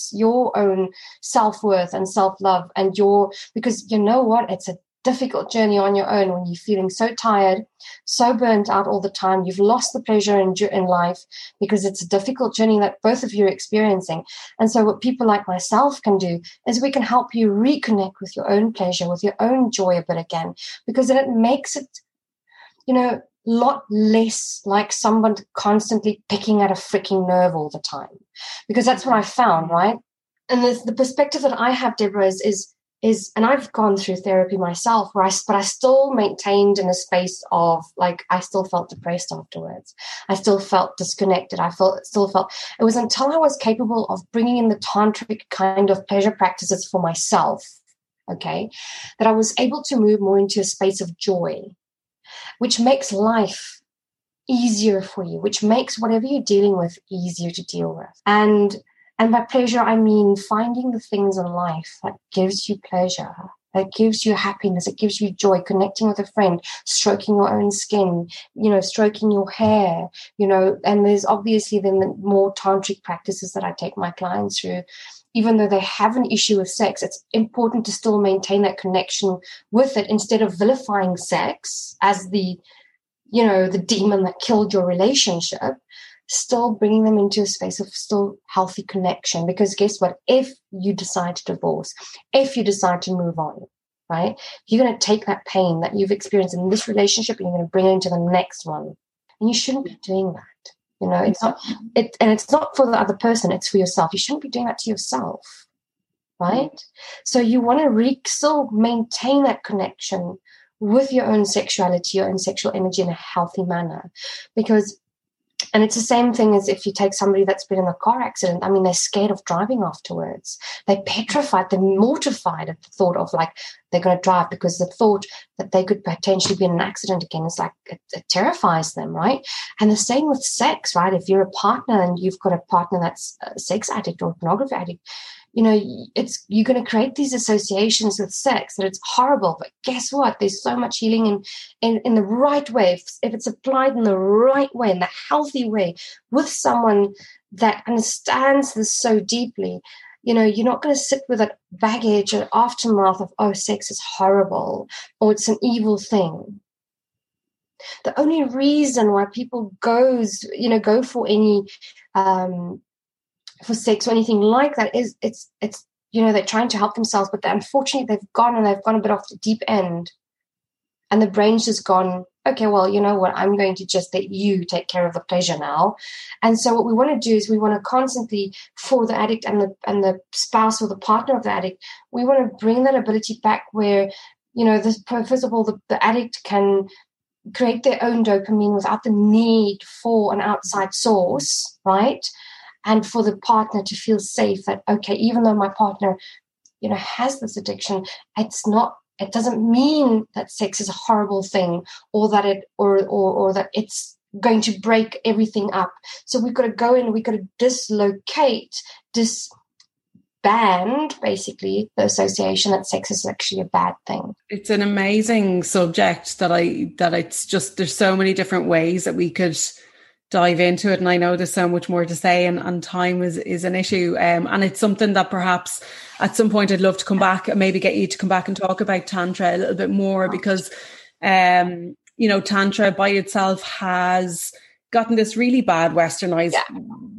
own self-worth and self-love and because you know what, it's a difficult journey on your own when you're feeling so tired, so burnt out all the time. You've lost the pleasure in life because it's a difficult journey that both of you are experiencing. And so what people like myself can do is we can help you reconnect with your own pleasure, with your own joy a bit again, because then it makes it, you know, lot less like someone constantly picking at a freaking nerve all the time, because that's what I found, right? And the perspective that I have, Deborah, is and I've gone through therapy myself, where I still maintained in a space of like, I still felt depressed afterwards. I still felt disconnected. I still felt it was until I was capable of bringing in the tantric kind of pleasure practices for myself, okay, that I was able to move more into a space of joy, which makes life easier for you, which makes whatever you're dealing with easier to deal with. And by pleasure, I mean finding the things in life that gives you pleasure, that gives you happiness, it gives you joy, connecting with a friend, stroking your own skin, you know, stroking your hair, you know. And there's obviously then the more tantric practices that I take my clients through. Even though they have an issue with sex, it's important to still maintain that connection with it instead of vilifying sex as the, you know, the demon that killed your relationship, still bringing them into a space of still healthy connection. Because guess what? If you decide to divorce, if you decide to move on, right, you're going to take that pain that you've experienced in this relationship and you're going to bring it into the next one. And you shouldn't be doing that. You know, it's not for the other person, it's for yourself. You shouldn't be doing that to yourself, right? So you want to still maintain that connection with your own sexuality, your own sexual energy in a healthy manner. Because, and it's the same thing as if you take somebody that's been in a car accident. I mean, they're scared of driving afterwards. They're petrified, they're mortified at the thought of like they're going to drive, because the thought that they could potentially be in an accident again is like it terrifies them, right? And the same with sex, right? If you're a partner and you've got a partner that's a sex addict or a pornography addict, you know, you're going to create these associations with sex that it's horrible. But guess what? There's so much healing in the right way. If it's applied in the right way, in the healthy way, with someone that understands this so deeply, you know, you're not going to sit with that baggage and aftermath of, oh, sex is horrible or it's an evil thing. The only reason why people go for any for sex or anything like that is it's you know, they're trying to help themselves, but unfortunately they've gone a bit off the deep end, and the brain's just gone, okay, well, you know what, I'm going to just let you take care of the pleasure now. And so what we want to do is we want to constantly, for the addict and the spouse or the partner of the addict, we want to bring that ability back where, you know, this, first of all, the addict can create their own dopamine without the need for an outside source, right? And for the partner to feel safe that, okay, even though my partner, you know, has this addiction, it doesn't mean that sex is a horrible thing or that that it's going to break everything up. So we've got to go in, we've got to disband basically the association that sex is actually a bad thing. It's an amazing subject that it's just, there's so many different ways that we could dive into it, and I know there's so much more to say, and time is an issue, and it's something that perhaps at some point I'd love to come back and maybe get you to come back and talk about Tantra a little bit more, because you know, Tantra by itself has gotten this really bad westernized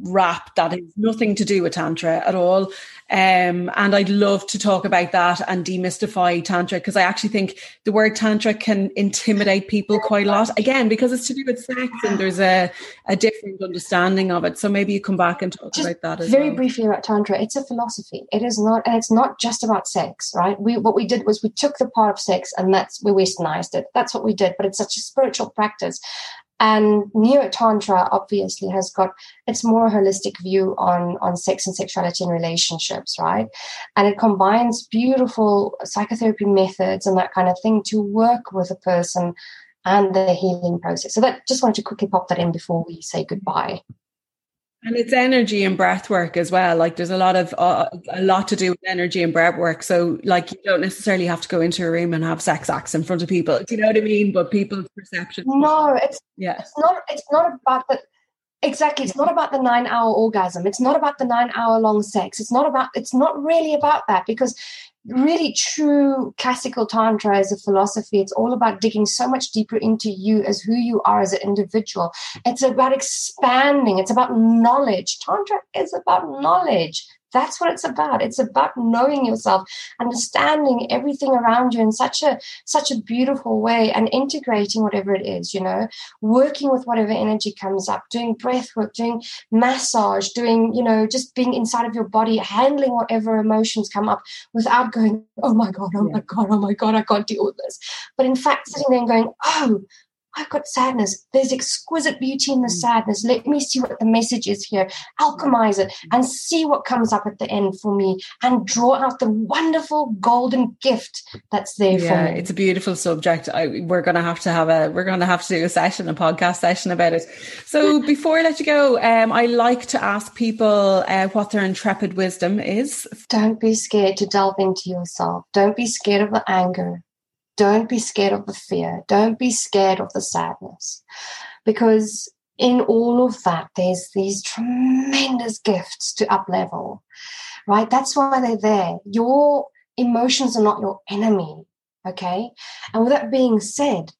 rap that has nothing to do with Tantra at all. And I'd love to talk about that and demystify Tantra, because I actually think the word Tantra can intimidate people quite a lot. Again, because it's to do with sex and there's a different understanding of it. So maybe you come back and talk just about that as very well. Briefly about Tantra. It's a philosophy. It is not, and it's not just about sex, right? What we did was we took the part of sex and we westernized it. That's what we did, but it's such a spiritual practice. And Neo-Tantra obviously has got, it's more a holistic view on sex and sexuality and relationships, right? And it combines beautiful psychotherapy methods and that kind of thing to work with a person and the healing process. So that, just wanted to quickly pop that in before we say goodbye. And it's energy and breath work as well. Like there's a lot to do with energy and breath work. So like you don't necessarily have to go into a room and have sex acts in front of people. Do you know what I mean? But people's perception. No, it's not about that. Exactly. It's not about the 9-hour orgasm. It's not about the 9-hour long sex. It's not really about that, because really true classical Tantra as a philosophy, it's all about digging so much deeper into you as who you are as an individual. It's about expanding. It's about knowledge. Tantra is about knowledge. That's what it's about. It's about knowing yourself, understanding everything around you in such a beautiful way, and integrating whatever it is, you know, working with whatever energy comes up, doing breath work, doing massage, doing, you know, just being inside of your body, handling whatever emotions come up without going, oh my God, I can't deal with this. But in fact, sitting there and going, oh, I've got sadness. There's exquisite beauty in the sadness. Let me see what the message is here. Alchemize it and see what comes up at the end for me, and draw out the wonderful golden gift that's there for me. Yeah, it's a beautiful subject. We're going to have to do a podcast session about it. So before I let you go, I like to ask people what their intrepid wisdom is. Don't be scared to delve into yourself. Don't be scared of the anger. Don't be scared of the fear. Don't be scared of the sadness, because in all of that, there's these tremendous gifts to up-level, right? That's why they're there. Your emotions are not your enemy, okay? And with that being said,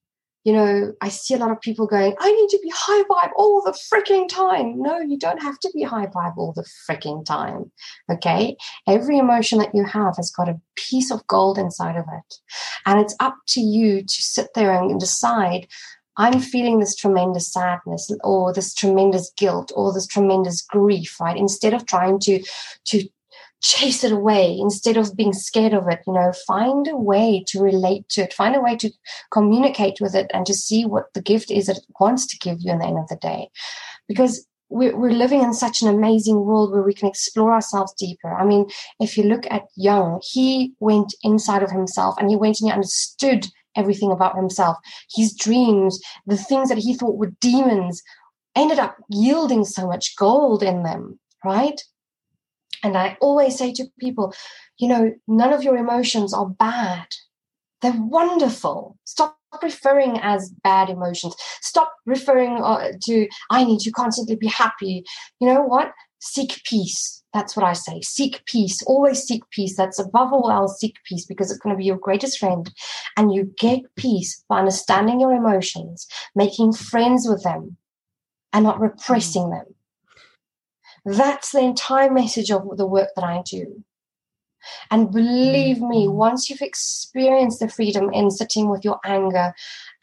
you know, I see a lot of people going, I need to be high vibe all the freaking time. No, you don't have to be high vibe all the freaking time, okay? Every emotion that you have has got a piece of gold inside of it. And it's up to you to sit there and decide, I'm feeling this tremendous sadness or this tremendous guilt or this tremendous grief, right? Instead of trying to chase it away, instead of being scared of it, you know, find a way to relate to it, find a way to communicate with it, and to see what the gift is that it wants to give you at the end of the day. Because we're living in such an amazing world where we can explore ourselves deeper. I mean, if you look at Jung, he went inside of himself and he went and he understood everything about himself. His dreams, the things that he thought were demons, ended up yielding so much gold in them, right? And I always say to people, you know, none of your emotions are bad. They're wonderful. Stop referring as bad emotions. Stop referring to, I need to constantly be happy. You know what? Seek peace. That's what I say. Seek peace. Always seek peace. That's above all else. Seek peace, because it's going to be your greatest friend. And you get peace by understanding your emotions, making friends with them, and not repressing them. That's the entire message of the work that I do. And believe me, once you've experienced the freedom in sitting with your anger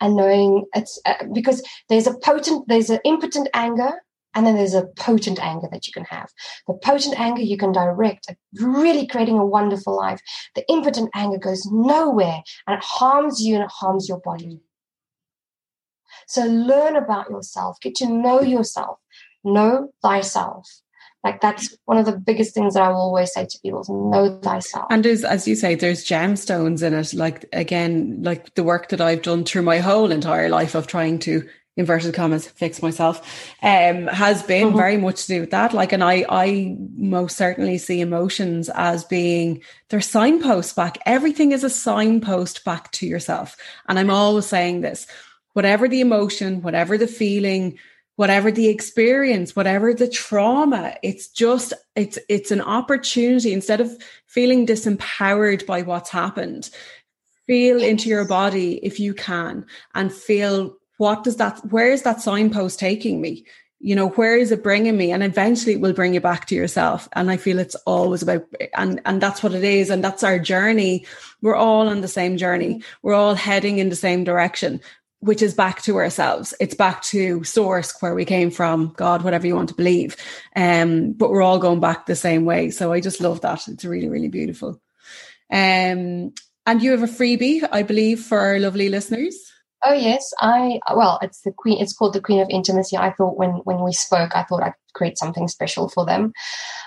and knowing it's because there's an impotent anger, and then there's a potent anger that you can have. The potent anger you can direct at really creating a wonderful life. The impotent anger goes nowhere, and it harms you and it harms your body. So learn about yourself, get to know yourself. Know thyself. Like, that's one of the biggest things that I will always say to people, is know thyself. And as you say, there's gemstones in it. Like, again, like the work that I've done through my whole entire life of trying to, inverted commas, fix myself, has been very much to do with that. Like, and I most certainly see emotions as being, they're signposts back. Everything is a signpost back to yourself. And I'm always saying this, whatever the emotion, whatever the feeling, whatever the experience, whatever the trauma, it's an opportunity. Instead of feeling disempowered by what's happened, feel into your body if you can, and feel what does that, where is that signpost taking me? You know, where is it bringing me? And eventually it will bring you back to yourself. And I feel it's always about, and that's what it is. And that's our journey. We're all on the same journey. We're all heading in the same direction, which is back to ourselves. It's back to source, where we came from, God, whatever you want to believe. But we're all going back the same way. So I just love that. It's really, really beautiful. And you have a freebie, I believe, for our lovely listeners. Oh yes, it's the Queen. It's called the Queen of Intimacy. I thought when we spoke, I thought I'd create something special for them,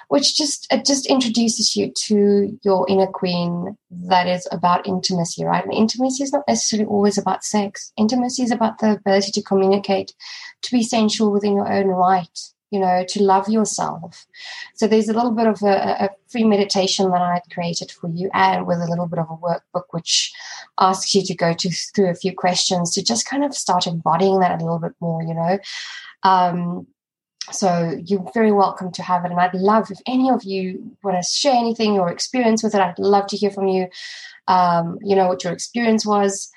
which just introduces you to your inner queen. That is about intimacy, right? And intimacy is not necessarily always about sex. Intimacy is about the ability to communicate, to be sensual within your own right. You know, to love yourself. So there's a little bit of a free meditation that I had created for you, and with a little bit of a workbook which asks you to go through a few questions to just kind of start embodying that a little bit more, you know. So you're very welcome to have it. And I'd love, if any of you want to share anything, your experience with it, I'd love to hear from you, you know, what your experience was.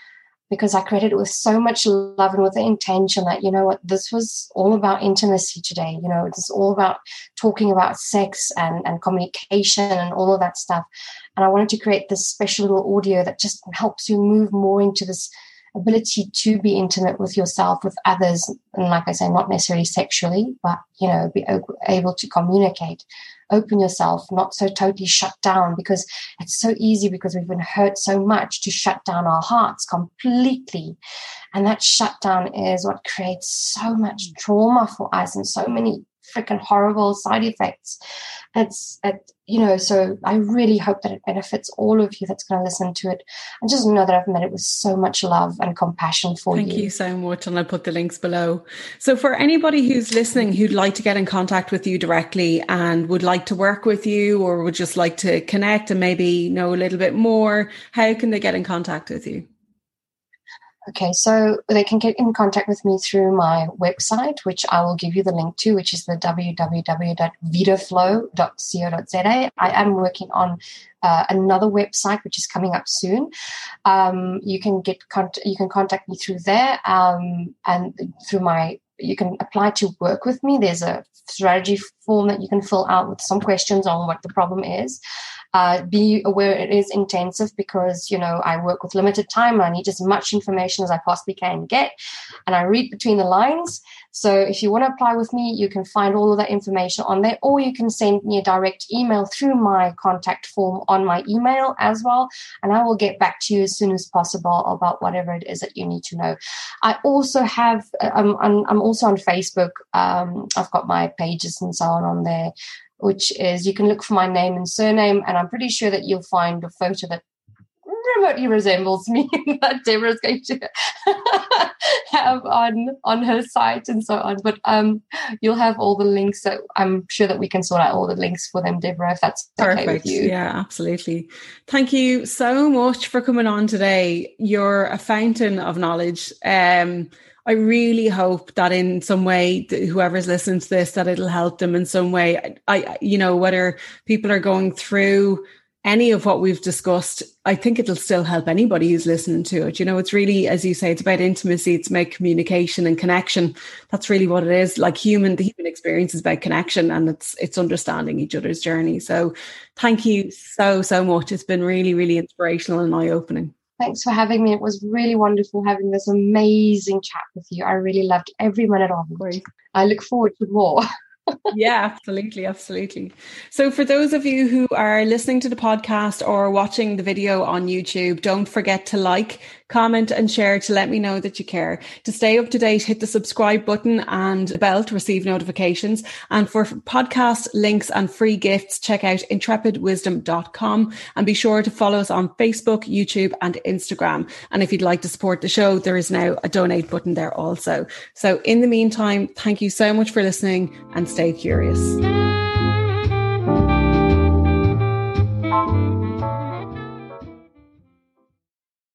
Because I created it with so much love and with the intention that, you know what, this was all about intimacy today. You know, it's all about talking about sex and communication and all of that stuff. And I wanted to create this special little audio that just helps you move more into this ability to be intimate with yourself, with others. And like I say, not necessarily sexually, but, you know, be able to communicate, open yourself, not so totally shut down, because it's so easy, because we've been hurt so much, to shut down our hearts completely. And that shutdown is what creates so much trauma for us and so many freaking horrible side effects. So I really hope that it benefits all of you that's going to listen to it, and just know that I've met it with so much love and compassion for you. Thank you so much, and I'll put the links below. So for anybody who's listening who'd like to get in contact with you directly and would like to work with you, or would just like to connect and maybe know a little bit more, how can they get in contact with you? Okay, so they can get in contact with me through my website, which I will give you the link to, which is the www.vitaflow.co.za. I am working on another website, which is coming up soon. You can contact me through there, and through my. You can apply to work with me. There's a strategy form that you can fill out with some questions on what the problem is. Be aware it is intensive, because, you know, I work with limited time and I need as much information as I possibly can get. And I read between the lines. So if you want to apply with me, you can find all of that information on there, or you can send me a direct email through my contact form on my email as well. And I will get back to you as soon as possible about whatever it is that you need to know. I also have, I'm also on Facebook. I've got my pages and so on there, which is, you can look for my name and surname, and I'm pretty sure that you'll find a photo that remotely resembles me that Deborah's going to have on her site and so on. But you'll have all the links, so I'm sure that we can sort out all the links for them, Deborah, if that's perfect. Okay with you. Yeah, absolutely. Thank you so much for coming on today. You're a fountain of knowledge. I really hope that in some way, whoever's listening to this, that it'll help them in some way. Whether people are going through any of what we've discussed, I think it'll still help anybody who's listening to it. You know, it's really, as you say, it's about intimacy. It's about communication and connection. That's really what it is. Like the human experience is about connection, and it's understanding each other's journey. So thank you so, so much. It's been really, really inspirational and eye-opening. Thanks for having me. It was really wonderful having this amazing chat with you. I really loved every minute of it. I look forward to more. Yeah, absolutely. Absolutely. So for those of you who are listening to the podcast or watching the video on YouTube, don't forget to like, comment and share to let me know that you care. To stay up to date, hit the subscribe button and bell to receive notifications. And for podcast links and free gifts, check out intrepidwisdom.com, and be sure to follow us on Facebook, YouTube and Instagram. And if you'd like to support the show, there is now a donate button there also. So in the meantime, thank you so much for listening, and stay curious.